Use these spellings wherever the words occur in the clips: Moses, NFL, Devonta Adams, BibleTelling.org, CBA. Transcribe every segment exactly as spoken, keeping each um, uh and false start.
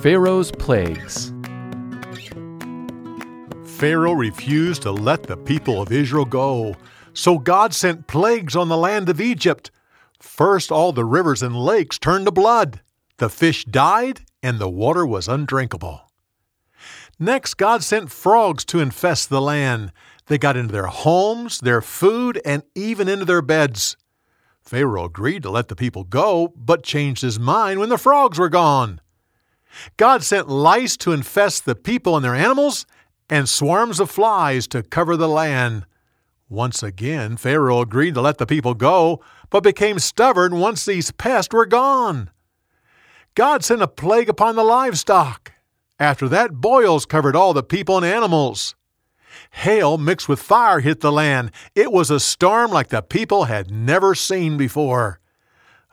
Pharaoh's plagues. Pharaoh refused to let the people of Israel go, so God sent plagues on the land of Egypt. First, all the rivers and lakes turned to blood. The fish died, and the water was undrinkable. Next, God sent frogs to infest the land. They got into their homes, their food, and even into their beds. Pharaoh agreed to let the people go, but changed his mind when the frogs were gone. God sent lice to infest the people and their animals, and swarms of flies to cover the land. Once again, Pharaoh agreed to let the people go, but became stubborn once these pests were gone. God sent a plague upon the livestock. After that, boils covered all the people and animals. Hail mixed with fire hit the land. It was a storm like the people had never seen before.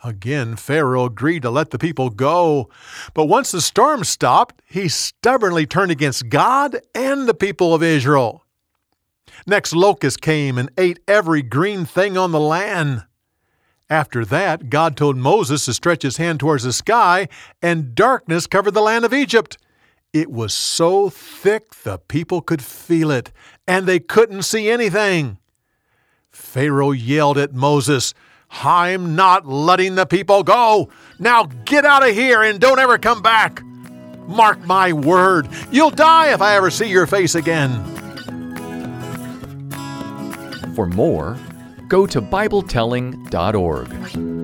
Again, Pharaoh agreed to let the people go. But once the storm stopped, he stubbornly turned against God and the people of Israel. Next, locusts came and ate every green thing on the land. After that, God told Moses to stretch his hand towards the sky, and darkness covered the land of Egypt. It was so thick the people could feel it, and they couldn't see anything. Pharaoh yelled at Moses, "I'm not letting the people go. Now get out of here and don't ever come back. Mark my word, you'll die if I ever see your face again." For more, go to Bible Telling dot org.